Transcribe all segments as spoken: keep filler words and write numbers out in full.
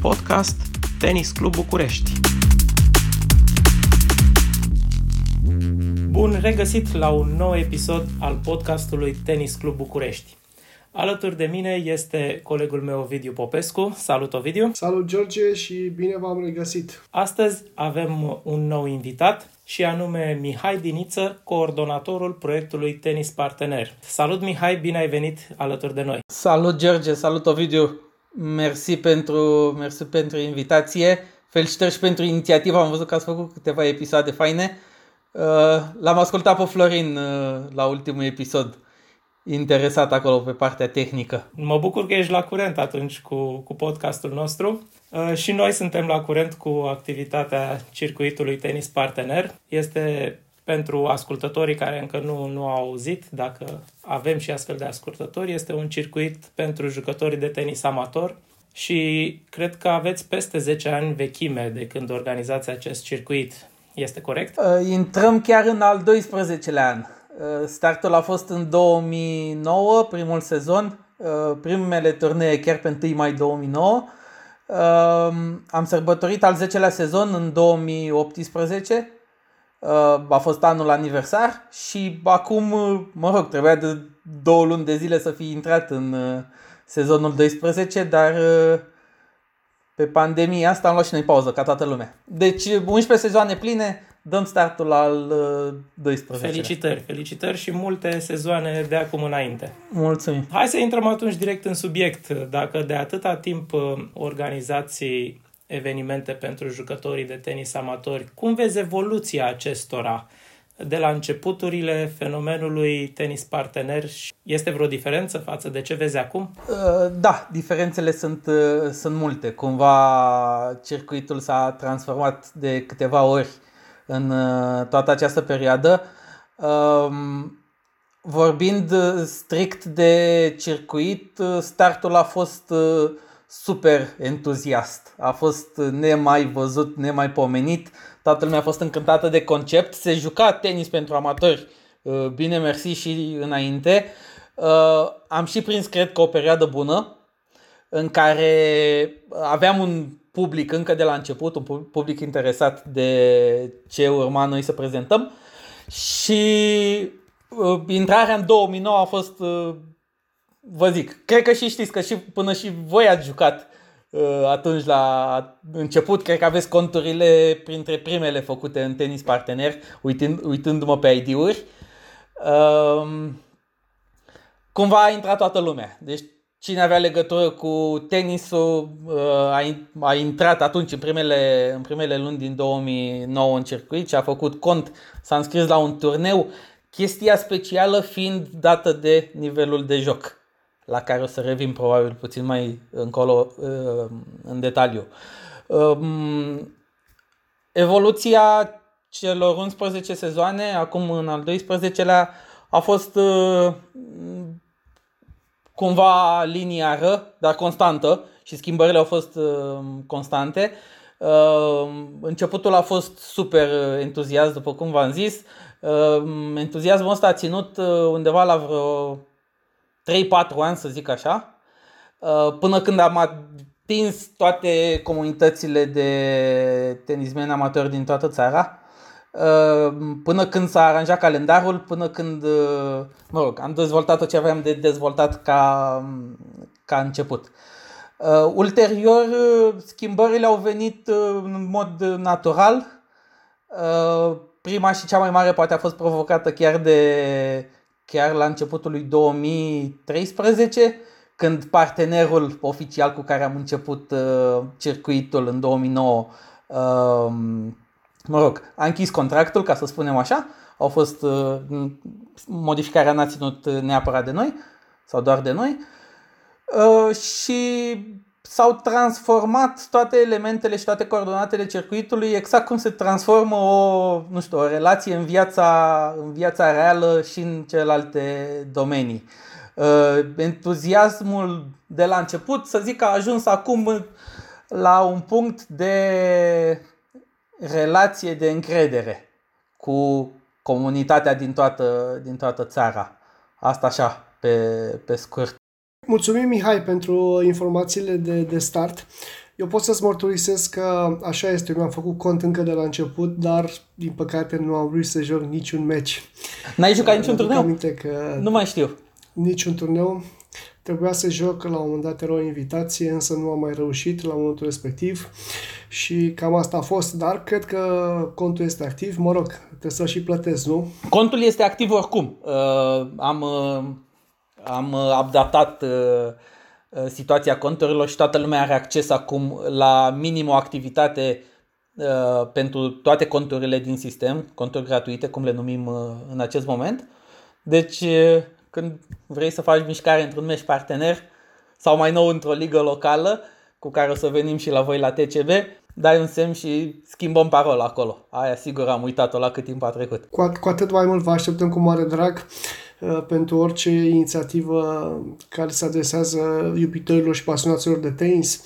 Podcast Tenis Club București. Bun regăsit la un nou episod al podcastului Tenis Club București. Alături de mine este colegul meu Ovidiu Popescu. Salut, Ovidiu! Salut, George, și bine v-am regăsit! Astăzi avem un nou invitat și anume Mihai Diniță, coordonatorul proiectului Tenis Partener. Salut, Mihai! Bine ai venit alături de noi! Salut, George! Salut, Ovidiu! Mersi pentru, mersi pentru invitație, felicitări și pentru inițiativă, am văzut că ați făcut câteva episoade faine. L-am ascultat pe Florin la ultimul episod, interesat acolo pe partea tehnică. Mă bucur că ești la curent atunci cu, cu podcastul nostru. Și noi suntem la curent cu activitatea circuitului Tenis Partener. Este pentru ascultătorii care încă nu, nu au auzit, dacă avem și astfel de ascultători, este un circuit pentru jucătorii de tenis amator și cred că aveți peste zece ani vechime de când organizați acest circuit. Este corect? Intrăm chiar în al doisprezecelea an. Startul a fost în două mii nouă, primul sezon, primele turnee chiar pe întâi mai două mii nouă. Am sărbătorit al zecelea sezon în două mii optsprezece. A fost anul aniversar și acum, mă rog, trebuia de două luni de zile să fi intrat în sezonul doisprezece, dar pe pandemia asta am luat și noi pauză, ca toată lumea. Deci unsprezece sezoane pline, dăm startul al doisprezecelea. Felicitări, felicitări și multe sezoane de acum înainte. Mulțumim. Hai să intrăm atunci direct în subiect. Dacă de atâta timp organizați evenimente pentru jucătorii de tenis amatori, cum vezi evoluția acestora de la începuturile fenomenului Tenis Partener? Este vreo diferență față de ce vezi acum? Da, diferențele sunt, sunt multe. Cumva circuitul s-a transformat de câteva ori în toată această perioadă. Vorbind strict de circuit, startul a fost super entuziast. A fost nemai văzut, nemai pomenit. Toată lumea a fost încântată de concept. Se juca tenis pentru amatori, bine mersi, și înainte. Am și prins, cred că, o perioadă bună în care aveam un public încă de la început, un public interesat de ce urma noi să prezentăm. Și intrarea în două mii nouă a fost... Vă zic, cred că și știți că și până și voi ați jucat uh, atunci la început, cred că aveți conturile printre primele făcute în Tenis Partener, uitând, uitându-mă pe I D-uri. Uh, cumva a intrat toată lumea, deci cine avea legătură cu tenisul uh, a, a intrat atunci în primele, în primele luni din două mii nouă în circuit și a făcut cont, s-a înscris la un turneu, chestia specială fiind dată de nivelul de joc, la care o să revin probabil puțin mai încolo în detaliu. Evoluția celor unsprezece sezoane, acum în al doisprezecelea, a fost cumva liniară, dar constantă, și schimbările au fost constante. Începutul a fost super entuziast, după cum v-am zis. Entuziasmul ăsta a ținut undeva la vreo trei patru ani, să zic așa, până când am atins toate comunitățile de tenismeni amatori din toată țara, până când s-a aranjat calendarul, până când, mă rog, am dezvoltat tot ce aveam de dezvoltat ca, ca început. Ulterior, schimbările au venit în mod natural. Prima și cea mai mare poate a fost provocată chiar de... chiar la începutul lui două mii treisprezece, când partenerul oficial cu care am început uh, circuitul în două mii nouă, uh, mă rog, a închis contractul, ca să spunem așa. Au fost uh, modificarea n-a ținut neapărat de noi, sau doar de noi, uh, și s-au transformat toate elementele și toate coordonatele circuitului, exact cum se transformă o, nu știu, o relație în viața, în viața reală și în celelalte domenii. Entuziasmul de la început, să zic, a ajuns acum la un punct de relație de încredere cu comunitatea din toată, din toată țara. Asta așa, pe, pe scurt. Mulțumim, Mihai, pentru informațiile de, de start. Eu pot să-ți mărturisesc că așa este, eu mi-am făcut cont încă de la început, dar din păcate nu am vrut să joc niciun meci. N-ai jucat niciun turneu? Nu mai știu. Niciun turneu. Trebuia să joc, la un moment dat era o invitație, însă nu am mai reușit la momentul respectiv și cam asta a fost, dar cred că contul este activ, mă rog, trebuie să-l și plătesc, nu? Contul este activ oricum. Uh, am, uh, am adaptat uh, situația conturilor și toată lumea are acces acum la minim o activitate uh, pentru toate conturile din sistem, conturi gratuite, cum le numim uh, în acest moment. Deci... Uh, Când vrei să faci mișcare într-un meci partener sau mai nou într-o ligă locală, cu care o să venim și la voi la T C B, dai un semn și schimbăm parola acolo. Aia sigur am uitat-o la cât timp a trecut. Cu, at- cu atât mai mult vă așteptăm cu mare drag uh, pentru orice inițiativă care se adresează iubitorilor și pasionaților de tenis.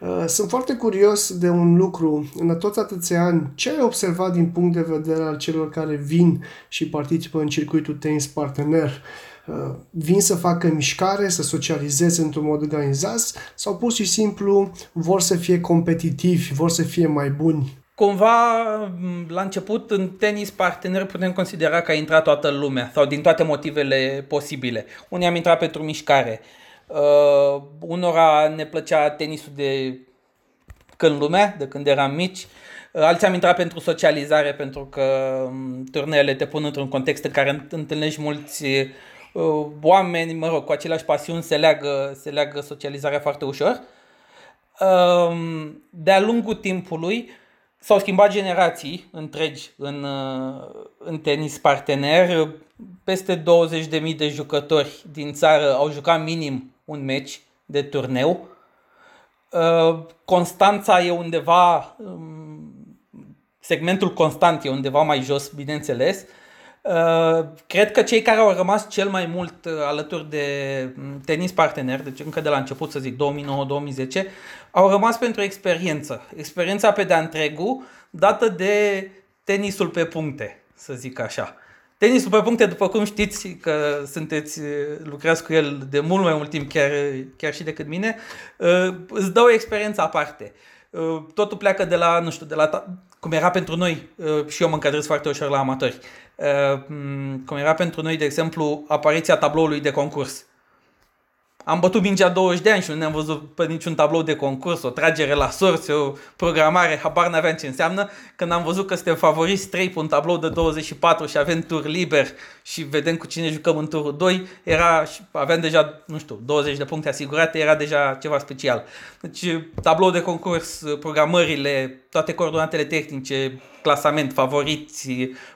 Uh, sunt foarte curios de un lucru. În toți atâția ani, ce ai observat din punct de vedere al celor care vin și participă în circuitul Tenis Partener? Vin să facă mișcare, să socializeze într-un mod organizat sau pur și simplu vor să fie competitivi, vor să fie mai buni? Cumva, la început, în Tenis Partener putem considera că a intrat toată lumea sau din toate motivele posibile. Unii am intrat pentru mișcare, uh, unora ne plăcea tenisul de când lumea, de când eram mici, alții am intrat pentru socializare, pentru că turneele te pun într-un context în care întâlnești mulți oameni, mă rog, cu aceleași pasiuni se leagă, se leagă socializarea foarte ușor. De-a lungul timpului s-au schimbat generații întregi în, în Tenis Partener. Peste douăzeci de mii de jucători din țară au jucat minim un meci de turneu. Constanța e undeva, segmentul constant e undeva mai jos, bineînțeles. Cred că cei care au rămas cel mai mult alături de Tenis Partener, deci încă de la început, să zic, două mii nouă două mii zece, au rămas pentru experiență. Experiența pe de-a întregul, dată de tenisul pe puncte, să zic așa. Tenisul pe puncte, după cum știți că sunteți, lucrați cu el de mult mai mult timp, chiar, chiar și decât mine, îți dă o experiență aparte. Totul pleacă de la, nu știu, de la cum era pentru noi, și eu mă încadrez foarte ușor la amatori, cum era pentru noi, de exemplu, apariția tabloului de concurs. Am bătut mingea douăzeci de ani și nu ne-am văzut pe niciun tablou de concurs, o tragere la sorți, o programare, habar n-aveam ce înseamnă. Când am văzut că suntem favoriți trei pe un tablou de douăzeci și patru și avem tur liber și vedem cu cine jucăm în turul doi, era, aveam deja, nu știu, douăzeci de puncte asigurate, era deja ceva special. Deci tablou de concurs, programările, toate coordonatele tehnice, clasament, favoriți,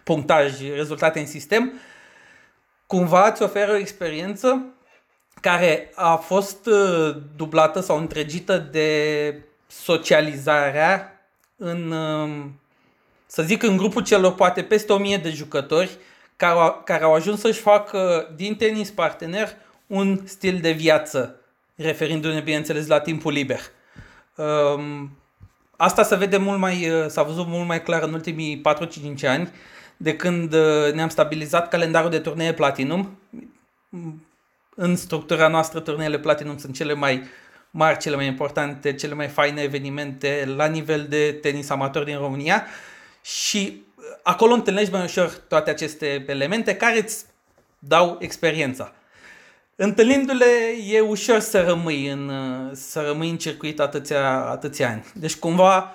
punctaj, rezultate în sistem, cumva îți oferă o experiență care a fost dublată sau întregită de socializarea în, să zic, în grupul celor poate peste o mie de jucători care au, care au ajuns să-și facă din Tenis Partener un stil de viață, referindu-ne, bineînțeles, la timpul liber. Asta se vede mult mai, s-a văzut mult mai clar în ultimii patru-cinci ani, de când ne-am stabilizat calendarul de turnee Platinum. În structura noastră, turneele Platinum sunt cele mai mari, cele mai importante, cele mai faine evenimente la nivel de tenis amator din România și acolo întâlnești mai ușor toate aceste elemente care îți dau experiența. Întâlnindu-le, e ușor să rămâi în, să rămâi în circuit atâția, atâția ani. Deci cumva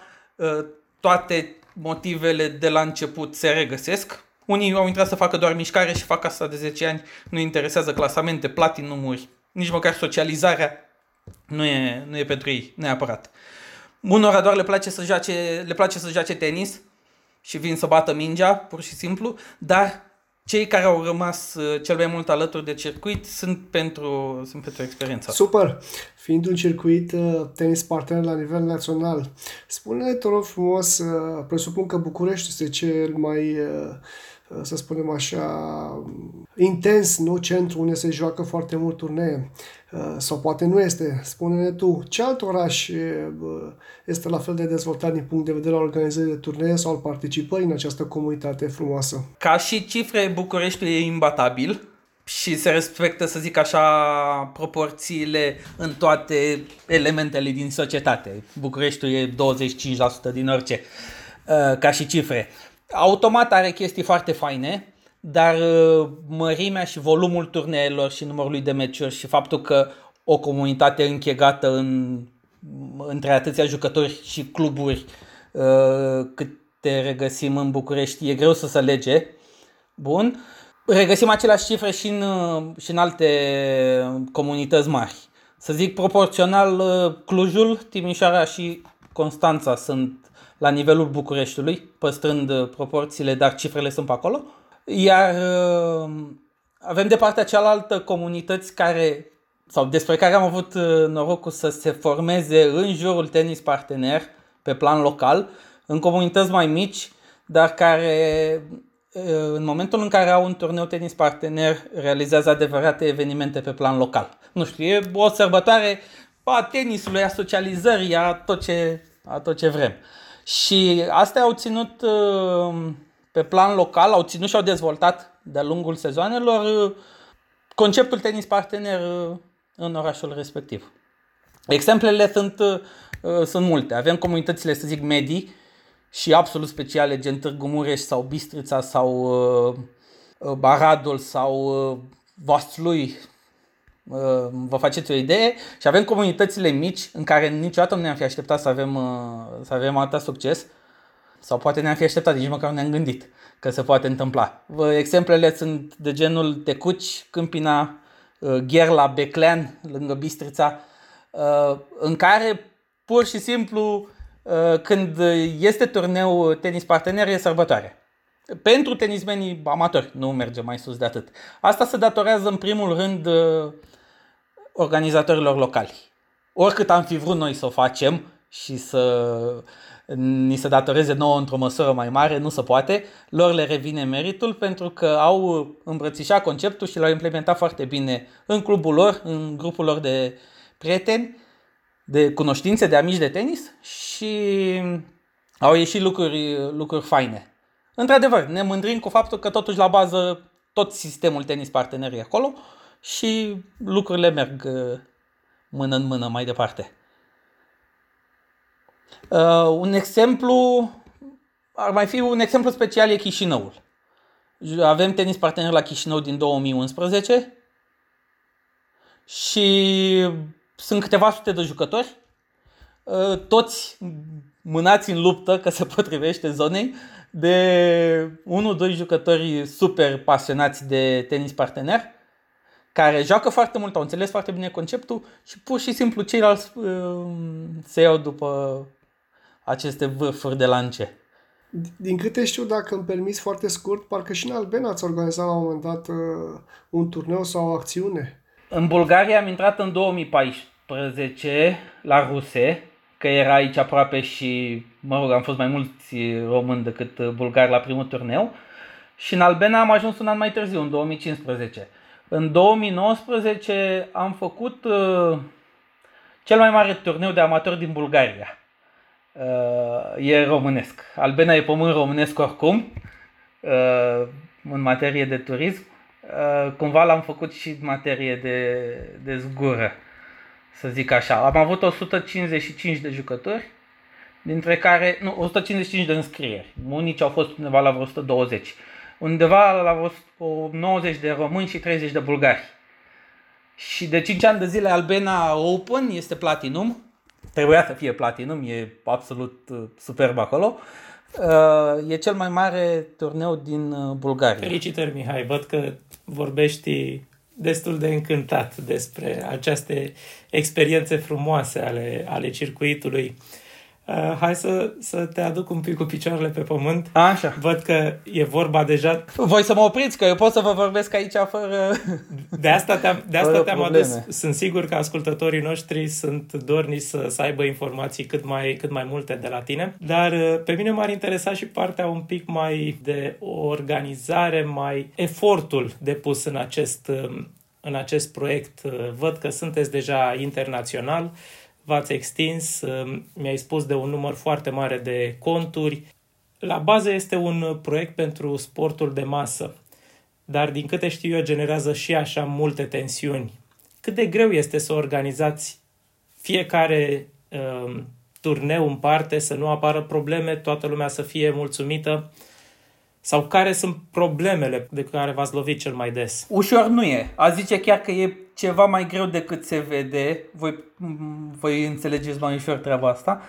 toate motivele de la început se regăsesc. Unii au intrat să facă doar mișcare și fac asta de zece ani, nu interesează clasamente, platinumuri, nici măcar socializarea nu e, nu e pentru ei neapărat. Unora doar le place să joace, le place să joace tenis și vin să bată mingea, pur și simplu, dar cei care au rămas cel mai mult alături de circuit sunt pentru, sunt pentru experiența. Super! Fiind un circuit Tenis Partener la nivel național, spune-ne, te rog frumos, presupun că București este cel mai să spunem așa, intens, nu? Centru unde se joacă foarte mult turnee. Sau poate nu este. Spune-ne tu, ce alt oraș este la fel de dezvoltat din punct de vedere al organizării de turnee sau al participării în această comunitate frumoasă? Ca și cifre, Bucureștiul e imbatabil și se respectă, să zic așa, proporțiile în toate elementele din societate. Bucureștiul e douăzeci și cinci la sută din orice, ca și cifre. Automat are chestii foarte faine, dar mărimea și volumul turneelor și numărului de meciuri și faptul că o comunitate închegată în, între atâția jucători și cluburi cât te regăsim în București, e greu să se lege. Bun. Regăsim aceleași cifre și în, și în alte comunități mari. Să zic proporțional, Clujul, Timișoara și Constanța sunt la nivelul Bucureștiului, păstrând proporțiile, dar cifrele sunt pe acolo. Iar avem de partea cealaltă comunități care, sau despre care am avut norocul să se formeze în jurul Tenis Partener, pe plan local, în comunități mai mici, dar care în momentul în care au un turneu Tenis Partener realizează adevărate evenimente pe plan local. Nu știu, e o sărbătoare a tenisului, a socializării, a tot ce, a tot ce vrem. Și astea au ținut pe plan local, au ținut și au dezvoltat de-a lungul sezoanelor conceptul Tenis Partener în orașul respectiv. Exemplele sunt, sunt multe. Avem comunitățile, să zic, medii și absolut speciale, gen Târgu Mureș sau Bistrița sau Baradul sau Vaslui. Vă faceți o idee. Și avem comunitățile mici în care niciodată nu ne-am fi așteptat să avem, să avem atât succes. Sau poate ne-am fi așteptat, nici măcar nu ne-am gândit că se poate întâmpla. Exemplele sunt de genul Tecuci, Câmpina, Gherla, Beclean, lângă Bistrița, în care pur și simplu când este turneu Tenis Partener e sărbătoare. Pentru tenismenii amatori, nu merge mai sus de atât. Asta se datorează în primul rând organizatorilor locali. Oricât am fi vrut noi să o facem și să ni se datoreze nouă într-o măsură mai mare, nu se poate. Lor le revine meritul pentru că au îmbrățișat conceptul și l-au implementat foarte bine în clubul lor, în grupul lor de prieteni, de cunoștințe, de amici de tenis și au ieșit lucruri, lucruri faine. Într-adevăr, ne mândrim cu faptul că totuși la bază tot sistemul Tenis Partener e acolo și lucrurile merg mână în mână mai departe. Uh, un exemplu, ar mai fi un exemplu special e Chișinăul. Avem Tenis Partener la Chișinău din două mii unsprezece și sunt câteva sute de jucători, uh, toți mânați în luptă, că se potrivește zonei, de unu doi jucători super pasionați de Tenis Partener, care joacă foarte mult, au înțeles foarte bine conceptul și pur și simplu ceilalți uh, se iau după aceste vârfuri de lance. Din câte știu, dacă îmi permiți foarte scurt, parcă și în Albena ați organizat la un moment dat uh, un turneu sau o acțiune. În Bulgaria am intrat în două mii paisprezece la Ruse, că era aici aproape și, mă rog, am fost mai mulți români decât bulgari la primul turneu și în Albena am ajuns un an mai târziu, în două mii cincisprezece. În două mii nouăsprezece am făcut uh, cel mai mare turneu de amatori din Bulgaria. Uh, e românesc. Albena e pământ românesc oricum, uh, în materie de turism. Uh, cumva l-am făcut și în materie de, de zgură, să zic așa. Am avut o sută cincizeci și cinci de jucători, dintre care, nu, o sută cincizeci și cinci de înscrieri. Unici au fost undeva la vreo o sută douăzeci. Undeva la vreo nouăzeci de români și treizeci de bulgari. Și de cinci ani de zile Albena Open este platinum. Trebuia să fie platinum, e absolut superb acolo. E cel mai mare turneu din Bulgaria. Felicitări, Mihai, văd că vorbești destul de încântat despre aceste experiențe frumoase ale, ale circuitului. Uh, hai să, să te aduc un pic cu picioarele pe pământ. Așa. Văd că e vorba deja. Voi să mă opriți, că eu pot să vă vorbesc aici fără... De asta te-am, de asta te-am adus. Sunt sigur că ascultătorii noștri sunt dornici să, să aibă informații cât mai, cât mai multe de la tine. Dar pe mine m-ar interesa și partea un pic mai de organizare, mai efortul depus în acest, în acest proiect. Văd că sunteți deja internațional. V-ați extins, mi-ai spus de un număr foarte mare de conturi. La bază este un proiect pentru sportul de masă, dar din câte știu eu generează și așa multe tensiuni. Cât de greu este să organizați fiecare uh, turneu în parte, să nu apară probleme, toată lumea să fie mulțumită? Sau care sunt problemele de care v-ați lovit cel mai des? Ușor nu e. Aș zice chiar că e ceva mai greu decât se vede. Voi, voi înțelegeți mai ușor treaba asta.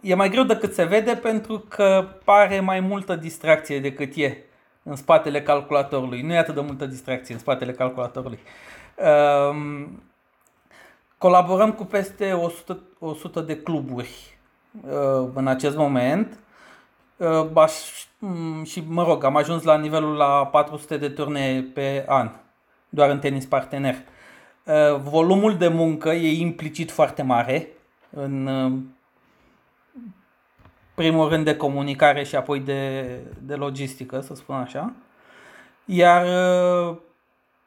E mai greu decât se vede pentru că pare mai multă distracție decât e în spatele calculatorului. Nu e atât de multă distracție în spatele calculatorului. Colaborăm cu peste o sută de cluburi în acest moment. Aș, și mă rog, am ajuns la nivelul la patru sute de turnee pe an, doar în Tenis Partener. Volumul de muncă e implicit foarte mare, în primul rând de comunicare și apoi de, de logistică, să spun așa. Iar,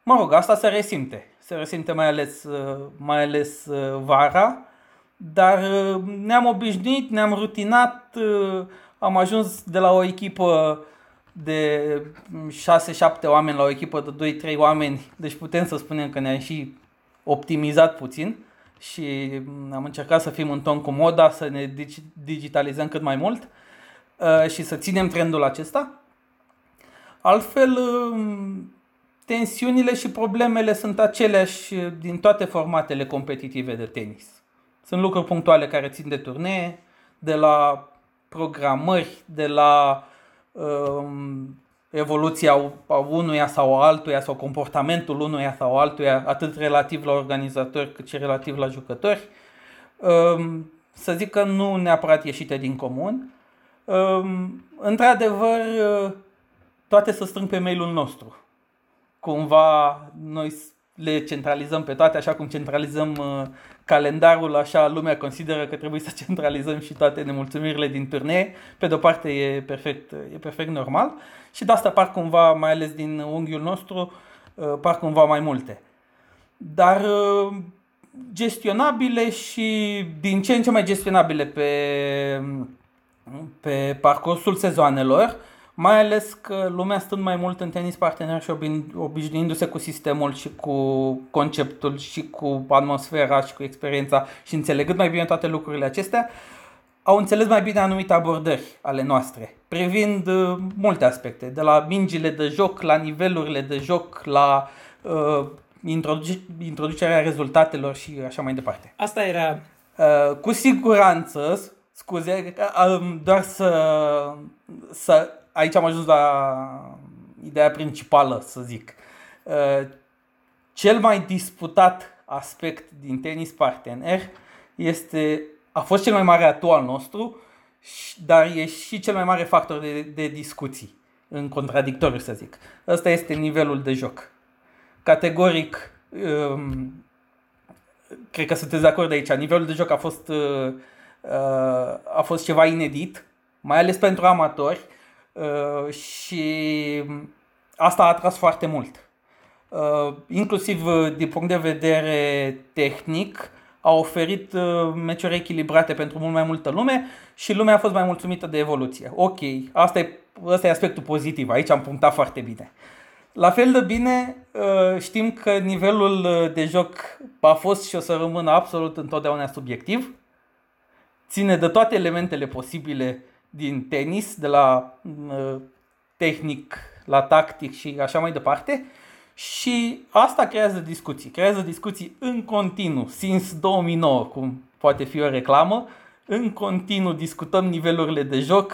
mă rog, asta se resimte. Se resimte mai ales, mai ales vara, dar ne-am obișnuit, ne-am rutinat. Am ajuns de la o echipă de șase șapte oameni la o echipă de doi trei oameni, deci putem să spunem că ne-am și optimizat puțin și am încercat să fim în ton cu moda, să ne digitalizăm cât mai mult și să ținem trendul acesta. Altfel, tensiunile și problemele sunt aceleași din toate formatele competitive de tenis. Sunt lucruri punctuale care țin de turnee, de la programări, de la um, evoluția a unuia sau altuia sau comportamentul unuia sau altuia, atât relativ la organizatori cât și relativ la jucători, um, să zic că nu neapărat ieșite din comun. Um, într-adevăr, toate se strâng pe mailul nostru. Cumva noi le centralizăm pe toate, așa cum centralizăm uh, calendarul, așa lumea consideră că trebuie să centralizăm și toate nemulțumirile din turnee. Pe de-o parte e perfect, e perfect normal și de asta par cumva, mai ales din unghiul nostru, uh, par cumva mai multe. Dar uh, gestionabile și din ce în ce mai gestionabile pe, pe parcursul sezoanelor, mai ales că lumea stând mai mult în Tenis Partener și obișnuindu-se cu sistemul și cu conceptul și cu atmosfera și cu experiența și înțelegând mai bine toate lucrurile acestea, au înțeles mai bine anumite abordări ale noastre, privind uh, multe aspecte, de la mingile de joc, la nivelurile de joc, la uh, introduce- introducerea rezultatelor și așa mai departe. Asta era... Uh, cu siguranță, scuze, uh, doar să... să aici am ajuns la ideea principală, să zic. Cel mai disputat aspect din Tenis Partener este, a fost cel mai mare atu al nostru, dar e și cel mai mare factor de, de discuții, în contradictoriu, să zic. Ăsta este nivelul de joc. Categoric, cred că sunteți de acord aici, nivelul de joc a fost, a fost ceva inedit, mai ales pentru amatori. Uh, și asta a atras foarte mult, uh, inclusiv din punct de vedere tehnic, a oferit uh, meciuri echilibrate pentru mult mai multă lume și lumea a fost mai mulțumită de evoluție. Ok, asta e, asta e aspectul pozitiv, aici am punctat foarte bine. La fel de bine uh, știm că nivelul de joc a fost și o să rămână absolut întotdeauna subiectiv, ține de toate elementele posibile din tenis, de la uh, tehnic la tactic și așa mai departe. Și asta creează discuții. Creează discuții în continuu, since două mii nouă, cum poate fi o reclamă. În continuu discutăm nivelurile de joc,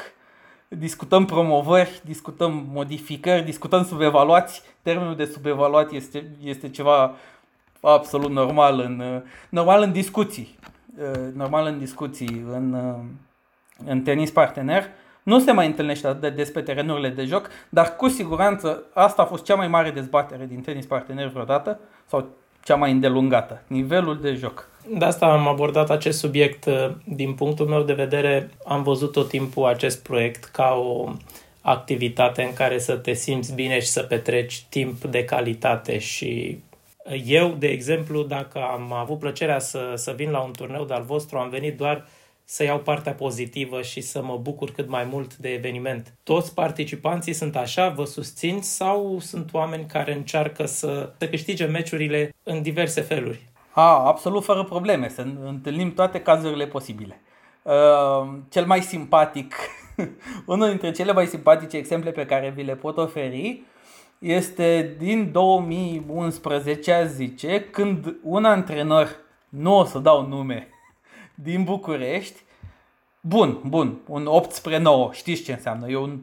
discutăm promovări, discutăm modificări, discutăm subevaluați. Termenul de subevaluat este, este ceva absolut normal în, normal în discuții. normal în discuții în, în Tenis Partener, nu se mai întâlnește atât de des pe terenurile de joc, dar cu siguranță asta a fost cea mai mare dezbatere din Tenis Partener vreodată, sau cea mai îndelungată, nivelul de joc. De asta am abordat acest subiect. Din punctul meu de vedere, am văzut tot timpul acest proiect ca o activitate în care să te simți bine și să petreci timp de calitate. Și eu, de exemplu, dacă am avut plăcerea să, să vin la un turneu de-al vostru, am venit doar să iau partea pozitivă și să mă bucur cât mai mult de eveniment. Toți participanții sunt așa, vă susțin, sau sunt oameni care încearcă să, să câștige meciurile în diverse feluri? A, absolut fără probleme, să întâlnim toate cazurile posibile. Uh, cel mai simpatic, unul dintre cele mai simpatice exemple pe care vi le pot oferi este din două mii unsprezece, a zice, când un antrenor, nu o să dau nume, din București, bun, bun, un opt spre nouă, știți ce înseamnă, e un,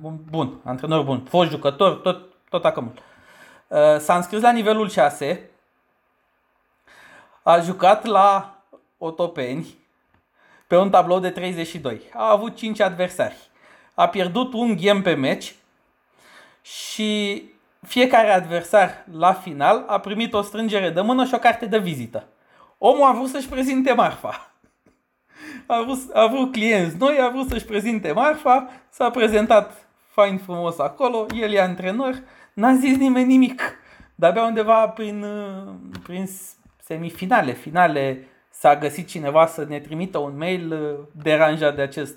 un bun, antrenor bun, fost jucător, tot, tot acum. Uh, s-a înscris la nivelul șase, a jucat la Otopeni pe un tablou de treizeci și doi, a avut cinci adversari, a pierdut un game pe meci și fiecare adversar la final a primit o strângere de mână și o carte de vizită. Omul a vrut să-și prezinte marfa. A vrut, a vrut clienți noi, a vrut să-și prezinte marfa, s-a prezentat fain frumos acolo, el e antrenor, n-a zis nimeni nimic. De-abia undeva prin, prin semifinale, finale, s-a găsit cineva să ne trimită un mail deranjat de acest,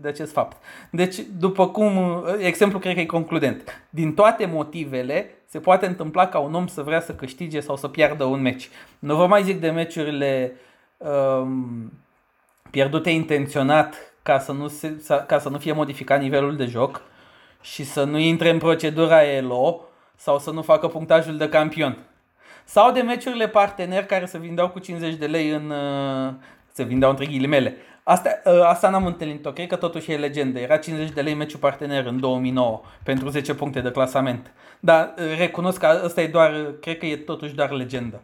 de acest fapt. Deci, după cum, exemplu cred că e concludent, din toate motivele se poate întâmpla ca un om să vrea să câștige sau să piardă un meci. Nu vă mai zic de meciurile um, pierdute intenționat ca să, nu se, ca să nu fie modificat nivelul de joc și să nu intre în procedura E L O sau să nu facă punctajul de campion. Sau de meciurile partener care se vindeau cu cincizeci de lei în... Se vindeau între ghilimele. Asta, asta n-am întâlnit-o, cred că totuși e legendă. Era cincizeci de lei meciul partener în două mii nouă pentru zece puncte de clasament. Dar recunosc că asta e doar, cred că e totuși doar legendă.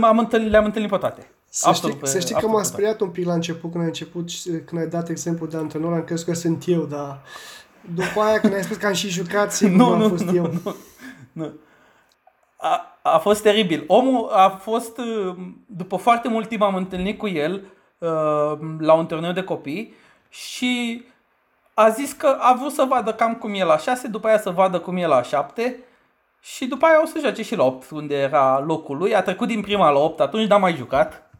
Am întâlnit, le-am întâlnit pe toate. Să știi, pe, să știi că m-a speriat un pic la început când ai început, când ai dat exemplu de antrenor, am crezut că sunt eu, dar după aia când ai spus că am și jucat, sigur nu, nu am fost nu, eu. Nu, nu. A, a fost teribil. Omul a fost, după foarte mult timp am întâlnit cu el la un turneu de copii și a zis că a vrut să vadă cam cum e la șase, după aia să vadă cum e la șapte și după aia o să joace și la opt, unde era locul lui. A trecut din prima la opt, atunci n-a mai jucat.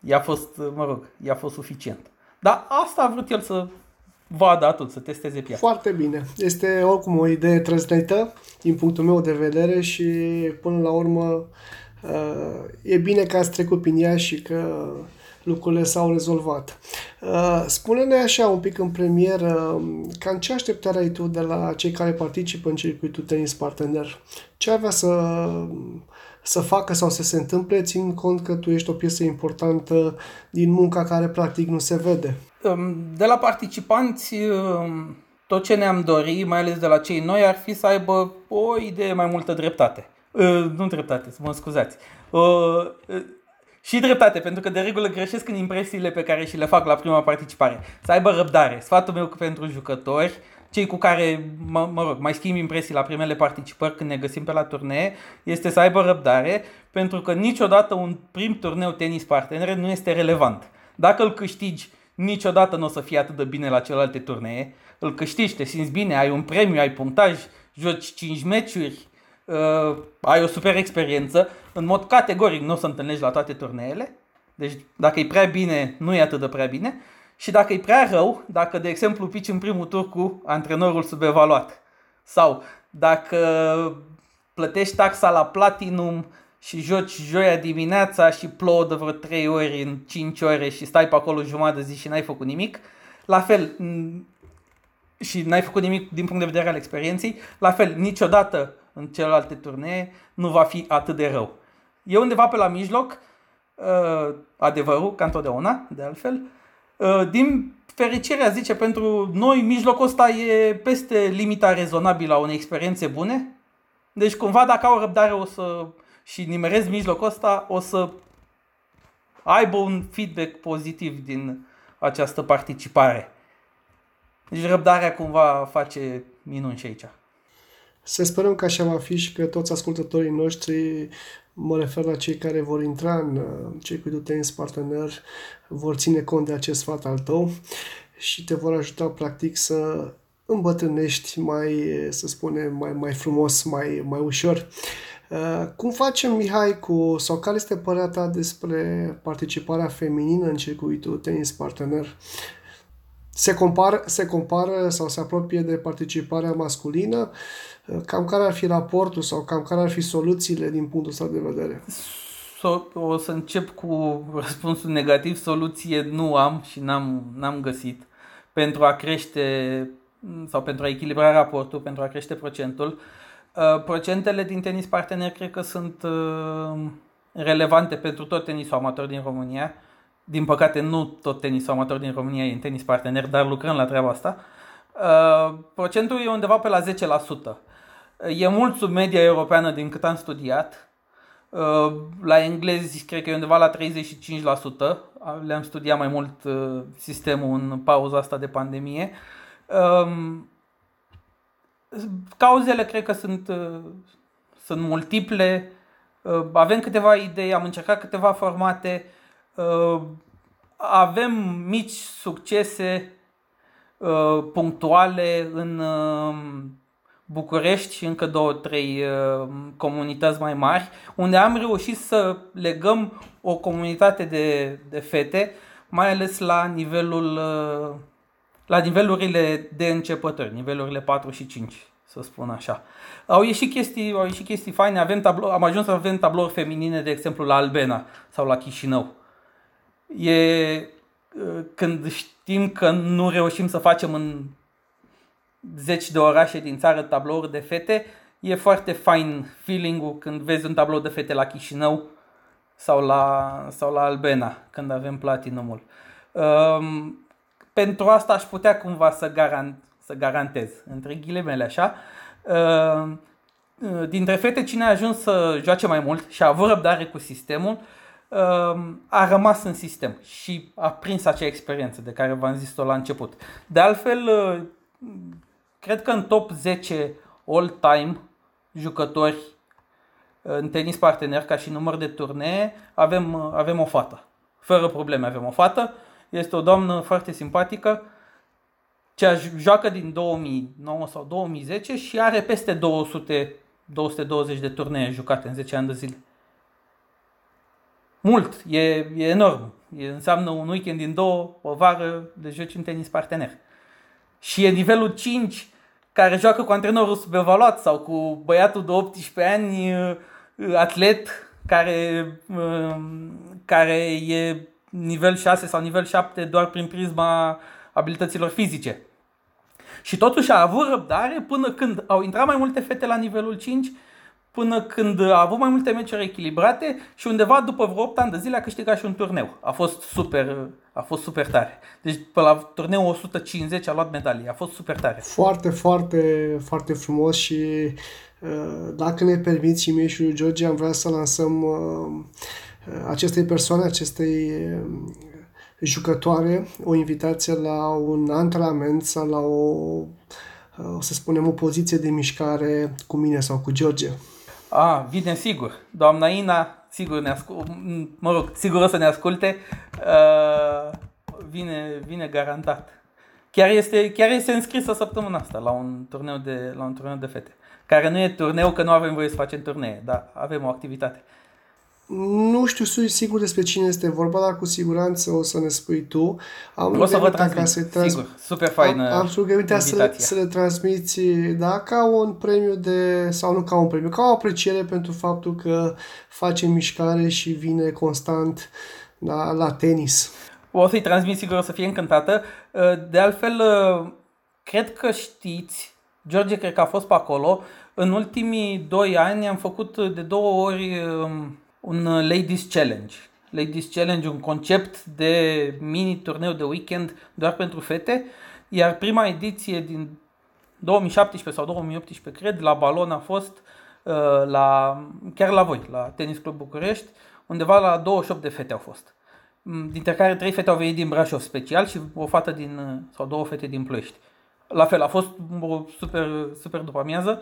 I-a fost, mă rog, i-a fost suficient. Dar asta a vrut el să vadă atunci, să testeze piața. Foarte bine. Este oricum o idee trăsnetă, din punctul meu de vedere și până la urmă e bine că ați trecut prin ea și că lucrurile s-au rezolvat. Spune-ne așa un pic în premieră, cam ce așteptare ai tu de la cei care participă în circuitul Tenis Partener? Ce avea să, să facă sau să se întâmple, ținând cont că tu ești o piesă importantă din munca care practic nu se vede? De la participanți, tot ce ne-am dorit, mai ales de la cei noi, ar fi să aibă o idee mai multă dreptate. Nu dreptate, mă scuzați. Și dreptate, pentru că de regulă greșesc în impresiile pe care și le fac la prima participare. Să aibă răbdare. Sfatul meu pentru jucători, cei cu care mă, mă rog, mai schimb impresii la primele participări când ne găsim pe la turnee, este să aibă răbdare, pentru că niciodată un prim turneu Tenis Partener nu este relevant. Dacă îl câștigi, niciodată nu o să fie atât de bine la celelalte turnee. Îl câștigi, te simți bine, ai un premiu, ai punctaj, joci cinci meciuri, Uh, ai o super experiență. În mod categoric nu o să întâlnești la toate turneele. Deci dacă e prea bine, nu e atât de prea bine. Și dacă e prea rău, dacă de exemplu pici în primul tur cu antrenorul subevaluat sau dacă plătești taxa la Platinum și joci joia dimineața și plouă de vreo trei ori în cinci ore și stai pe acolo jumătate de zi și n-ai făcut nimic, la fel și n-ai făcut nimic din punct de vedere al experienței, la fel niciodată în celelalte turnee nu va fi atât de rău. E undeva pe la mijloc, adevărul, ca întotdeauna, de altfel. Din fericire, zice, pentru noi mijlocul ăsta e peste limita rezonabilă a unei experiențe bune. Deci cumva dacă au răbdare o să și nimerez mijlocul ăsta, o să aibă un feedback pozitiv din această participare. Deci răbdarea cumva face minuni și aici. Să sperăm că așa va fi și că toți ascultătorii noștri, mă refer la cei care vor intra în circuitul Tenis Partener, vor ține cont de acest sfat al tău și te vor ajuta practic să îmbătrânești mai, să spunem, mai, mai frumos, mai, mai ușor. Cum facem, Mihai, cu, sau care este părerea ta despre participarea feminină în circuitul Tenis Partener? Se compară, se compară sau se apropie de participarea masculină? Cam care ar fi raportul sau cam care ar fi soluțiile din punctul ăsta de vedere? O să încep cu răspunsul negativ. Soluție nu am și n-am, n-am găsit pentru a crește sau pentru a echilibra raportul, pentru a crește procentul. Procentele din Tenis Partener cred că sunt relevante pentru tot tenisul amator din România. Din păcate nu tot tenisul amator din România e în Tenis Partener, dar lucrăm la treaba asta. Procentul e undeva pe la zece la sută. E mult sub media europeană din cât am studiat. La englezi cred că e undeva la treizeci și cinci la sută. Le-am studiat mai mult sistemul în pauza asta de pandemie. Cauzele cred că sunt, sunt multiple. Avem câteva idei, am încercat câteva formate. Avem mici succese punctuale în București și încă două, trei comunități mai mari, unde am reușit să legăm o comunitate de, de fete, mai ales la nivelul, la nivelurile de începători, nivelurile patru și cinci, să spun așa. Au ieșit chestii, au ieșit chestii faine, avem tablou, am ajuns să avem tablouri feminine, de exemplu, la Albena sau la Chișinău. E când știm că nu reușim să facem în zeci de orașe din țară tablouri de fete, e foarte fain feeling-ul când vezi un tablou de fete la Chișinău sau la, sau la Albena, când avem platinumul. Um, pentru asta aș putea cumva să, garant, să garantez, între ghilimele așa, um, dintre fete cine a ajuns să joace mai mult și a avut răbdare cu sistemul, a rămas în sistem și a prins acea experiență de care v-am zis-o la început. De altfel, cred că în top zece all-time jucători în Tenis Partener ca și număr de turnee avem, avem o fată. Fără probleme avem o fată. Este o doamnă foarte simpatică ce joacă din două mii nouă sau două mii zece și are peste două sute, două sute douăzeci de turnee jucate în zece ani de zile. Mult, e, e enorm. E, înseamnă un weekend din două, o vară de joci în Tenis Partener. Și e nivelul cinci care joacă cu antrenorul subevaluat sau cu băiatul de optsprezece ani, atlet, care, care e nivel șase sau nivel șapte doar prin prisma abilităților fizice. Și totuși a avut răbdare până când au intrat mai multe fete la nivelul cinci, până când a avut mai multe meciuri echilibrate și undeva după vreo opt ani de zile a câștigat și un turneu. A fost super, a fost super tare. Deci pe la turneul o sută cincizeci a luat medalii. A fost super tare. Foarte, foarte, foarte frumos și dacă ne permiți și mie și lui George, am vrea să lansăm acestei persoane, acestei jucătoare, o invitație la un antrenament sau la o, să spunem, o poziție de mișcare cu mine sau cu George. A, vine sigur. Doamna Ina, sigur ne ascult, mă rog, sigur o să ne asculte. Uh, vine, vine garantat. Chiar este, chiar este înscrisă săptămâna asta la un turneu de, la un turneu de fete. Care nu e turneu, că nu avem voie să facem turnee, dar avem o activitate. Nu știu sigur despre cine este vorba, dar cu siguranță o să ne spui tu. Am o să vă transmit, trans... sigur, super faină am, am invitația. Să le, să le transmiți, da, ca un premiu de, sau nu ca un premiu, ca o apreciere pentru faptul că face mișcare și vine constant la, la tenis. O să-i transmit, sigur, o să fie încântată. De altfel, cred că știți, George cred că a fost pe acolo, în ultimii doi ani am făcut de două ori un Ladies Challenge. Ladies Challenge, un concept de mini-turneu de weekend doar pentru fete, iar prima ediție din două mii șaptesprezece sau două mii optsprezece, cred, la Balon a fost uh, la, chiar la voi, la Tenis Club București, undeva la douăzeci și opt de fete au fost. dintre care trei fete au venit din Brașov special și o fată din, sau două fete din Ploiești. La fel, a fost o super, super după-amiază.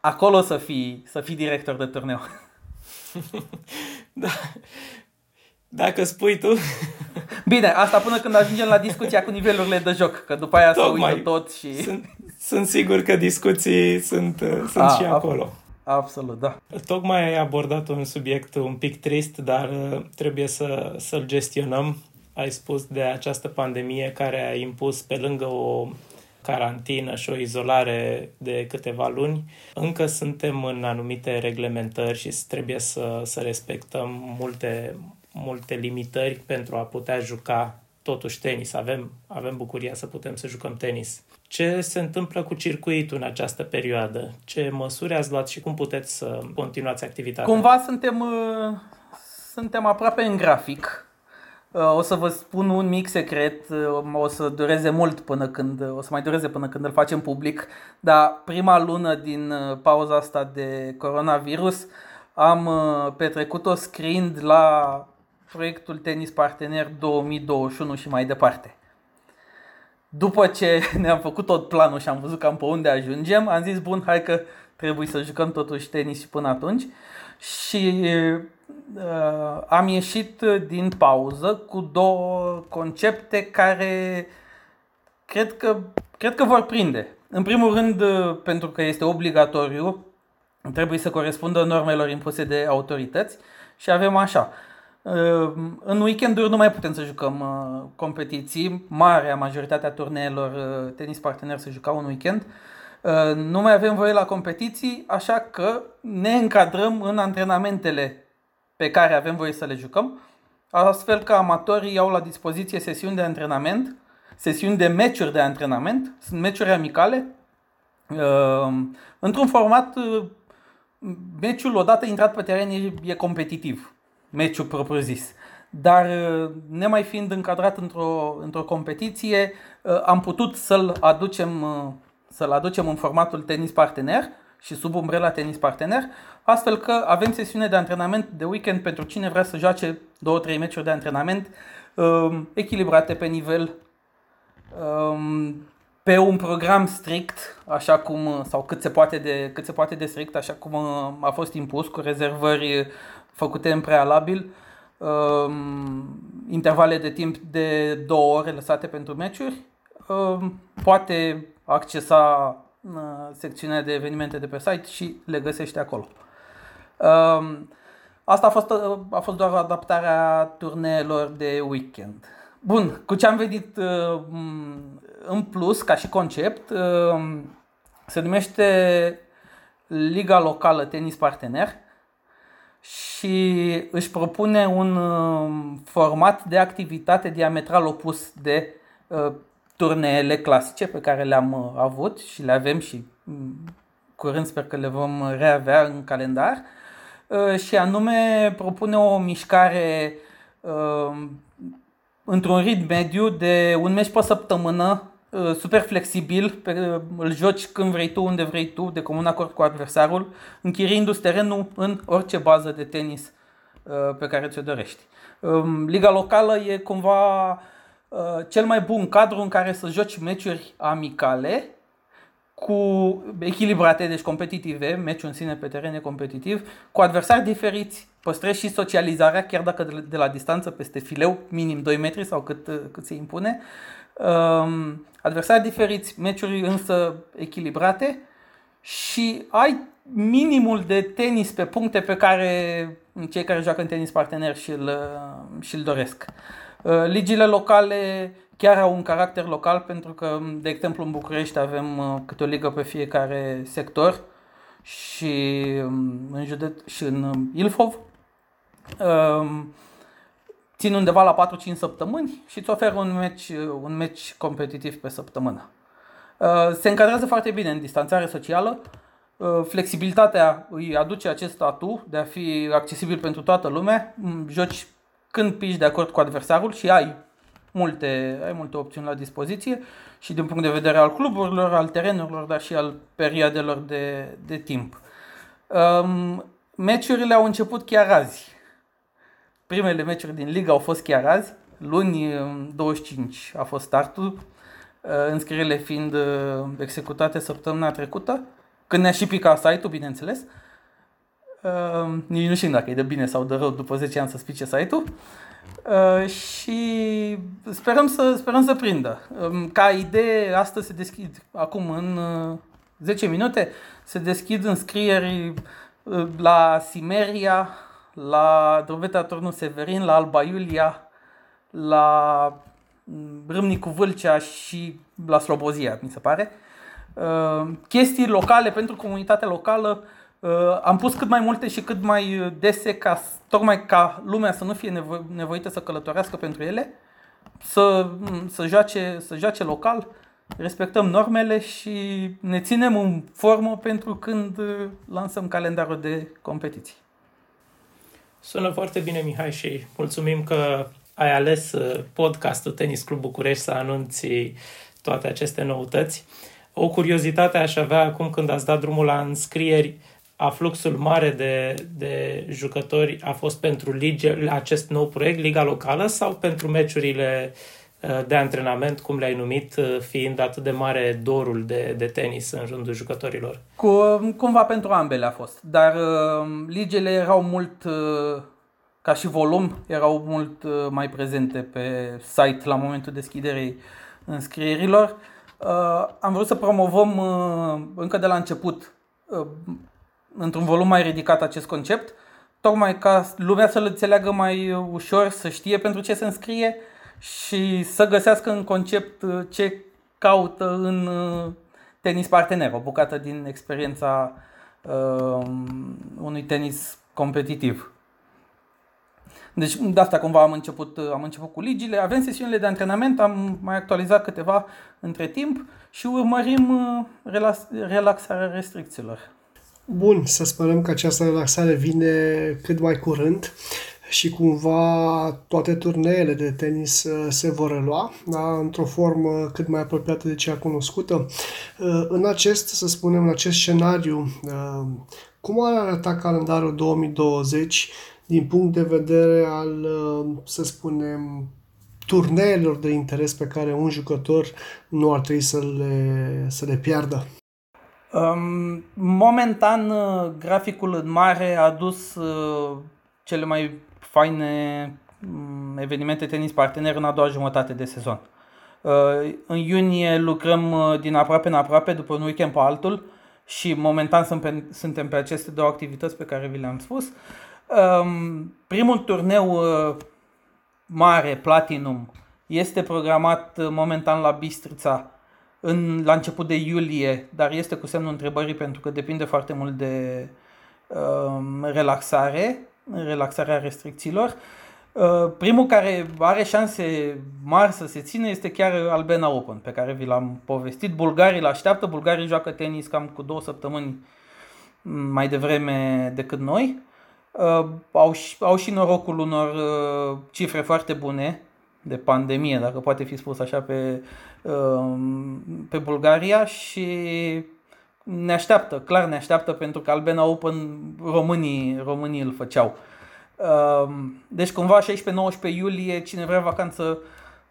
Acolo să fii, să fii director de turneu. Da. Dacă spui tu. Bine, asta până când ajungem la discuția cu nivelurile de joc, că după aia se uită tot și... Sunt, sunt sigur că discuții sunt, sunt a, și acolo. Absolut, da. Tocmai ai abordat un subiect un pic trist, dar trebuie să, să-l gestionăm. Ai spus de această pandemie care a impus pe lângă o carantină și o izolare de câteva luni. Încă suntem în anumite reglementări și trebuie să, să respectăm multe... multe limitări pentru a putea juca totuși tenis. Avem, avem bucuria să putem să jucăm tenis. Ce se întâmplă cu circuitul în această perioadă? Ce măsuri ați luat și cum puteți să continuați activitatea? Cumva suntem, suntem aproape în grafic. O să vă spun un mic secret. O să dureze mult până când, o să mai dureze până când îl facem public. Dar prima lună din pauza asta de coronavirus am petrecut-o scriind la proiectul Tenis Partener două mii douăzeci și unu și mai departe. După ce ne-am făcut tot planul și am văzut cam pe unde ajungem, am zis, bun, hai că trebuie să jucăm totuși tenis și până atunci. Și uh, am ieșit din pauză cu două concepte care cred că, cred că vor prinde. În primul rând, pentru că este obligatoriu, trebuie să corespundă normelor impuse de autorități și avem așa. În weekenduri nu mai putem să jucăm competiții, marea majoritatea turneelor Tenis Partener se jucau în weekend. Nu mai avem voie la competiții, așa că ne încadrăm în antrenamentele pe care avem voie să le jucăm, astfel că amatorii au la dispoziție sesiuni de antrenament, sesiuni de meciuri de antrenament, sunt meciuri amicale, într-un format, meciul odată intrat pe teren e, e competitiv. Meciul propriu-zis. Dar nemai fiind încadrat într-o, într-o competiție, am putut să-l aducem, să-l aducem în formatul Tenis Partener și sub umbrela Tenis Partener, astfel că avem sesiune de antrenament de weekend pentru cine vrea să joace două-trei meciuri de antrenament echilibrate pe nivel, pe un program strict, așa cum, sau cât se poate de, cât se poate de strict, așa cum a fost impus, cu rezervări făcute în prealabil, um, intervale de timp de două ore lăsate pentru meciuri, um, poate accesa uh, secțiunea de evenimente de pe site și le găsește acolo. Um, asta a fost, uh, a fost doar adaptarea turneelor de weekend. Bun, cu ce am venit uh, în plus, ca și concept, uh, se numește Liga Locală Tenis Partener și își propune un format de activitate diametral opus de uh, turneele clasice pe care le-am avut și le avem și curând sper că le vom reavea în calendar, uh, și anume propune o mișcare uh, într-un ritm mediu de un meci pe săptămână, uh, super flexibil, pe, uh, îl joci când vrei tu, unde vrei tu, de comun acord cu adversarul, închiriindu-ți terenul în orice bază de tenis uh, pe care ți-o dorești. Uh, Liga Locală e cumva uh, cel mai bun cadru în care să joci meciuri amicale, cu echilibrate, deci competitive, meciul în sine pe teren e competitiv, cu adversari diferiți, păstrezi și socializarea, chiar dacă de la distanță peste fileu, minim doi metri sau cât, cât se impune. Um, adversari diferiți, meciuri însă echilibrate și ai minimul de tenis pe puncte pe care cei care joacă în Tenis Partener și-l, și-l doresc. Uh, ligile locale chiar au un caracter local pentru că, de exemplu, în București avem câte o ligă pe fiecare sector și în, județ, și în Ilfov. Țin undeva la patru-cinci săptămâni și îți oferă un meci, un meci competitiv pe săptămână. Se încadrează foarte bine în distanțare socială. Flexibilitatea îi aduce acest statut de a fi accesibil pentru toată lumea. Joci când piși de acord cu adversarul și ai Multe, ai multe opțiuni la dispoziție și din punct de vedere al cluburilor, al terenurilor, dar și al perioadelor de, de timp. Um, meciurile au început chiar azi. Primele meciuri din ligă au fost chiar azi, luni douăzeci și cinci a fost startul, înscrierile fiind executate săptămâna trecută, când ne-a și picat site-ul, bineînțeles. Nici nu știu dacă e de bine sau de rău după zece ani să spice site-ul. Și sperăm să, sperăm să prindă. Ca idee, astăzi se deschid, acum în zece minute, se deschid înscrieri la Simeria, la Drobetea Turnul Severin, la Alba Iulia, la Râmnicu Vâlcea și la Slobozia, mi se pare. Chestii locale pentru comunitatea locală. Am pus cât mai multe și cât mai dese, ca, tocmai ca lumea să nu fie nevo- nevoită să călătorească pentru ele, să, să, joace, să joace local, respectăm normele și ne ținem în formă pentru când lansăm calendarul de competiții. Sună foarte bine, Mihai, și mulțumim că ai ales podcastul Tenis Club București să anunți toate aceste noutăți. O curiozitate aș avea acum, când ați dat drumul la înscrieri, afluxul mare de, de jucători a fost pentru lige, acest nou proiect, Liga Locală, sau pentru meciurile de antrenament, cum le-ai numit, fiind atât de mare dorul de, de tenis în rândul jucătorilor? Cum, cumva pentru ambele a fost, dar uh, ligele erau mult, uh, ca și volum, erau mult uh, mai prezente pe site la momentul deschiderii înscrierilor. Uh, am vrut să promovăm uh, încă de la început, uh, într-un volum mai ridicat, acest concept, tocmai ca lumea să-l înțeleagă mai ușor, să știe pentru ce se înscrie și să găsească în concept ce caută în Tenis Partener, o bucată din experiența uh, unui tenis competitiv. Deci de asta cumva am început, am început cu ligile. Avem sesiunile de antrenament, am mai actualizat câteva între timp și urmărim relax- relaxarea restricțiilor. Bun, să sperăm că această relaxare vine cât mai curând și cumva toate turneele de tenis se vor relua, da? Într-o formă cât mai apropiată de cea cunoscută. În acest, să spunem, în acest scenariu, cum ar arăta calendarul două mii douăzeci din punct de vedere al, să spunem, turneelor de interes pe care un jucător nu ar trebui să le, să le piardă? Um, momentan, graficul în mare a adus uh, cele mai faine um, evenimente Tenis Partener în a doua jumătate de sezon. Uh, în iunie lucrăm uh, din aproape în aproape, după un weekend pe altul, și momentan sunt pe, suntem pe aceste două activități pe care vi le-am spus. Um, primul turneu uh, mare, Platinum, este programat uh, momentan la Bistrița, În, la început de iulie, dar este cu semnul întrebării pentru că depinde foarte mult de uh, relaxare, relaxarea restricțiilor. Uh, primul care are șanse mari să se țină este chiar Albena Open, pe care vi l-am povestit. Bulgarii l-așteaptă, bulgarii joacă tenis cam cu două săptămâni mai devreme decât noi. Uh, au, și, au și norocul unor uh, cifre foarte bune de pandemie, dacă poate fi spus așa, pe, pe Bulgaria, și ne așteaptă, clar ne așteaptă, pentru că Albena Open românii, românii îl făceau. Deci cumva șaisprezece nouăsprezece iulie, cine vrea vacanță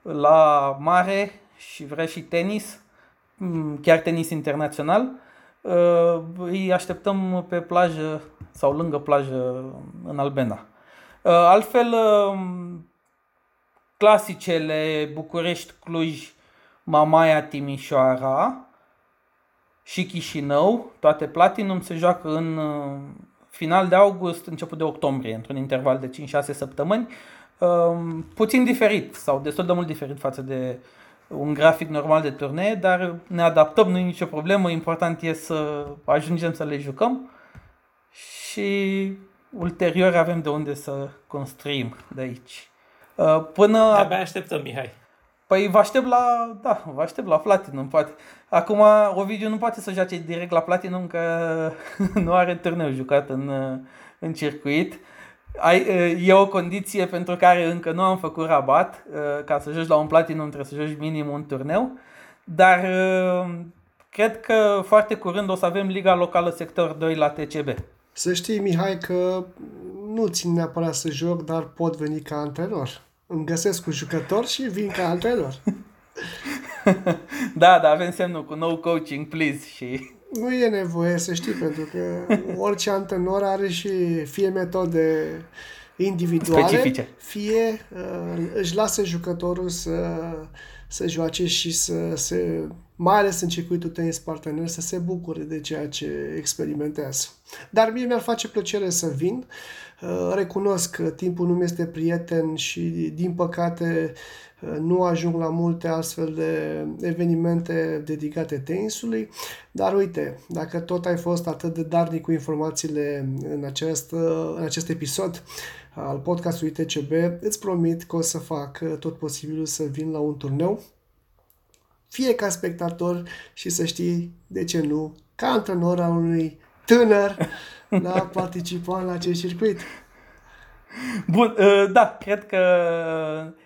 la mare și vrea și tenis, chiar tenis internațional, îi așteptăm pe plajă sau lângă plajă în Albena. Altfel, clasicele București, Cluj, Mamaia, Timișoara și Chișinău, toate Platinum, se joacă în final de august, început de octombrie, într-un interval de cinci șase săptămâni. Puțin diferit sau destul de mult diferit față de un grafic normal de turnee, dar ne adaptăm, nu e nicio problemă, important e să ajungem să le jucăm și ulterior avem de unde să construim de aici. Până... De-abia așteptăm, Mihai. Păi vă aștept la, da, vă aștept la Platinum, poate. Acum Ovidiu nu poate să joace direct la Platinum, că nu are turneu jucat în, în circuit. Ai, e o condiție pentru care încă nu am făcut rabat. Ca să joci la un Platinum trebuie să joci minim un turneu. Dar cred că foarte curând o să avem Liga Locală Sector doi la T C B. Să știi, Mihai, că nu țin neapărat să joc, dar pot veni ca antrenor. Îmi găsesc un jucător și vin ca antrenor. Da, dar avem semnul cu no coaching, please. Și... Nu e nevoie, să știi, pentru că orice antrenor are și fie metode individuale, specifice, fie uh, își lasă jucătorul să, să joace și să se, mai ales în circuitul Tenis Partener, să se bucure de ceea ce experimentează. Dar mie mi-ar face plăcere să vin. Uh, recunosc că timpul nu mi este prieten și, din păcate, nu ajung la multe astfel de evenimente dedicate tenisului, dar uite, dacă tot ai fost atât de darnic cu informațiile în acest, în acest episod al podcastului T C B, îți promit că o să fac tot posibilul să vin la un turneu, fie ca spectator și, să știi, de ce nu, ca antrenor al unui tânăr la participa la acest circuit. Bun, da, cred că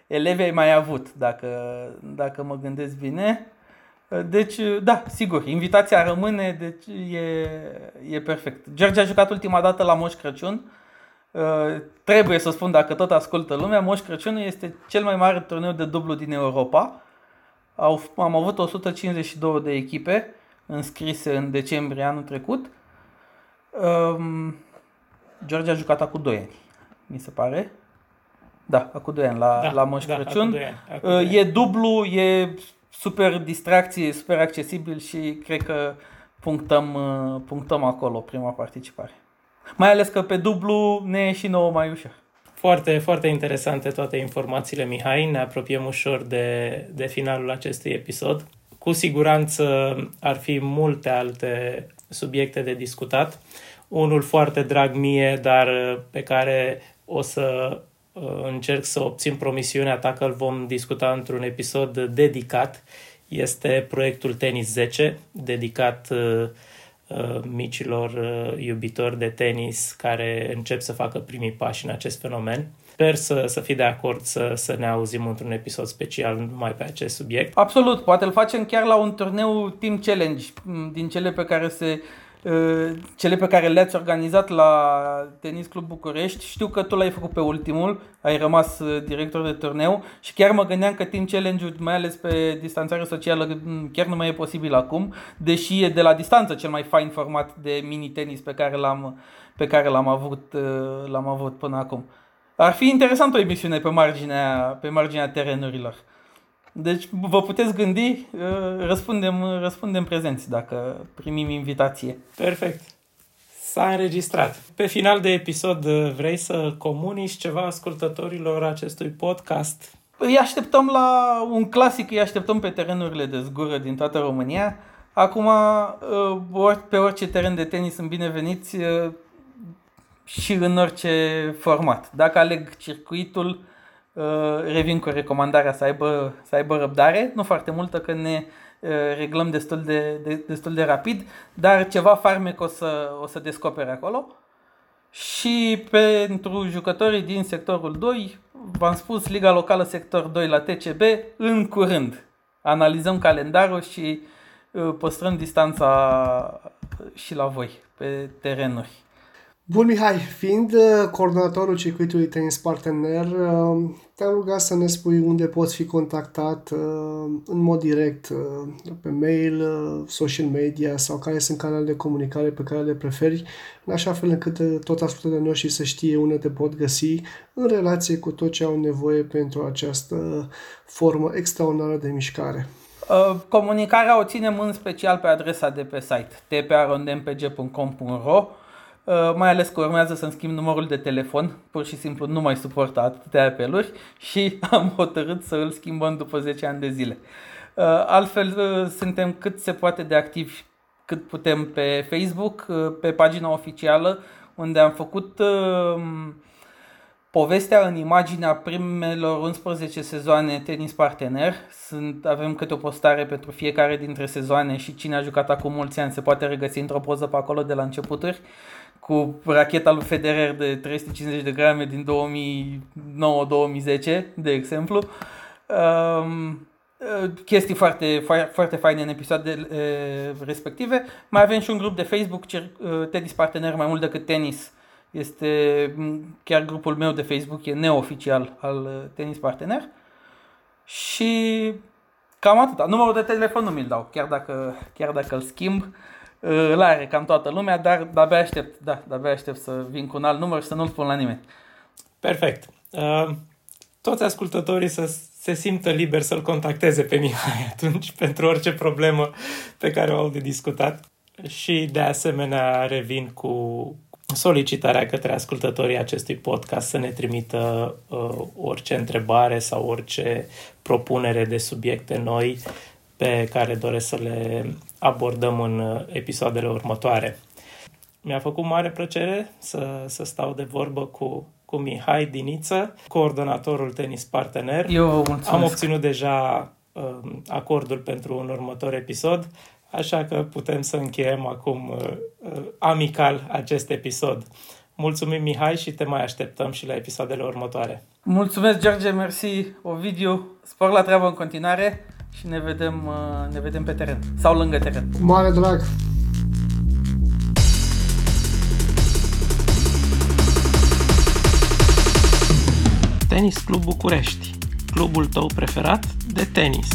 elevii ai mai avut, dacă, dacă mă gândesc bine. Deci, da, sigur, invitația rămâne, deci e, e perfect. George a jucat ultima dată la Moș Crăciun. Trebuie să spun, dacă tot ascultă lumea, Moș Crăciun este cel mai mare turneu de dublu din Europa. Au, am avut o sută cincizeci și două de echipe înscrise în decembrie anul trecut. George a jucat acum doi ani. Mi se pare. Da, acum doi ani la, da, la Moș Crăciun. Da, acu doi ani, acu doi ani. E dublu, e super distracție, super accesibil și cred că punctăm, punctăm acolo prima participare. Mai ales că pe dublu ne e și nouă mai ușor. Foarte, foarte interesante toate informațiile, Mihai. Ne apropiem ușor de, de finalul acestui episod. Cu siguranță ar fi multe alte subiecte de discutat. Unul foarte drag mie, dar pe care o să încerc să obțin promisiunea ta că îl vom discuta într-un episod dedicat, este proiectul Tenis zece, dedicat uh, micilor uh, iubitori de tenis care încep să facă primii pași în acest fenomen. Sper să, să fii de acord să, să ne auzim într-un episod special numai pe acest subiect. Absolut, poate îl facem chiar la un turneu Team Challenge, din cele pe care se... cele pe care le-ați organizat la Tenis Club București. Știu că tu l-ai făcut pe ultimul, ai rămas director de turneu și chiar mă gândeam că Team Challenge-ul, mai ales pe distanțare socială, chiar nu mai e posibil acum, deși e de la distanță cel mai fain format de mini-tenis pe care l-am, pe care l-am, avut, l-am avut până acum. Ar fi interesant o emisiune pe marginea, pe marginea terenurilor. Deci vă puteți gândi, răspundem, răspundem prezenți dacă primim invitație. Perfect. S-a înregistrat. Pe final de episod vrei să comunici ceva ascultătorilor acestui podcast? Îi așteptăm la un clasic, îi așteptăm pe terenurile de zgură din toată România. Acum, pe orice teren de tenis sunt bineveniți și în orice format. Dacă aleg circuitul, revin cu recomandarea să aibă, să aibă răbdare, nu foarte multă că ne reglăm destul de, de, destul de rapid, dar ceva farmec o să, o să descopere acolo. Și pentru jucătorii din sectorul doi, v-am spus, Liga Locală sector doi la T C B, în curând. Analizăm calendarul și păstrăm distanța și la voi, pe terenuri. Bun, Mihai, fiind coordonatorul circuitului Tenis Partener, te-am rugat să ne spui unde poți fi contactat în mod direct, pe mail, social media sau care sunt canalele de comunicare pe care le preferi, în așa fel încât tot ascultătorii noștri să știe unde te pot găsi în relație cu tot ce au nevoie pentru această formă extraordinară de mișcare. Comunicarea o ținem în special pe adresa de pe site t p a r o n d m p g punct com punct r o. Uh, mai ales că urmează să-mi schimb numărul de telefon, pur și simplu nu mai suportă atâtea apeluri și am hotărât să îl schimbăm după zece ani de zile. Uh, altfel uh, suntem cât se poate de activi cât putem pe Facebook, uh, pe pagina oficială unde am făcut uh, povestea în imaginea primelor unsprezece sezoane Tenis Partener. Sunt, avem câte o postare pentru fiecare dintre sezoane și cine a jucat acum mulți ani se poate regăsi într-o poză pe acolo de la începuturi, cu racheta lui Federer de trei sute cincizeci de grame din două mii nouă două mii zece, de exemplu. Um, chestii foarte, foarte faine în episoadele respective. Mai avem și un grup de Facebook, Tenis Partener, mai mult decât tenis, Este, chiar grupul meu de Facebook e neoficial al Tenis Partener. Și cam atât. Numărul de telefon nu mi-l dau, chiar dacă, chiar dacă îl schimb. Îl are cam toată lumea, dar de-abia aștept, da, de-abia aștept să vin cu un alt număr și să nu-l pun la nimeni. Perfect. Uh, toți ascultătorii să se simtă liberi să-l contacteze pe Mihai atunci pentru orice problemă pe care o au de discutat. Și de asemenea revin cu solicitarea către ascultătorii acestui podcast să ne trimită uh, orice întrebare sau orice propunere de subiecte noi pe care doresc să le abordăm în episoadele următoare. Mi-a făcut mare plăcere să, să stau de vorbă cu, cu Mihai Diniță, coordonatorul Tenis Partener. Eu vă mulțumesc. Am obținut deja uh, acordul pentru un următor episod, așa că putem să încheiem acum uh, uh, amical acest episod. Mulțumim, Mihai, și te mai așteptăm și la episoadele următoare. Mulțumesc, George, mersi, Ovidiu, spor la treabă în continuare. Și ne vedem, ne vedem pe teren sau lângă teren. Mare drag! Tenis Club București, clubul tău preferat de tenis.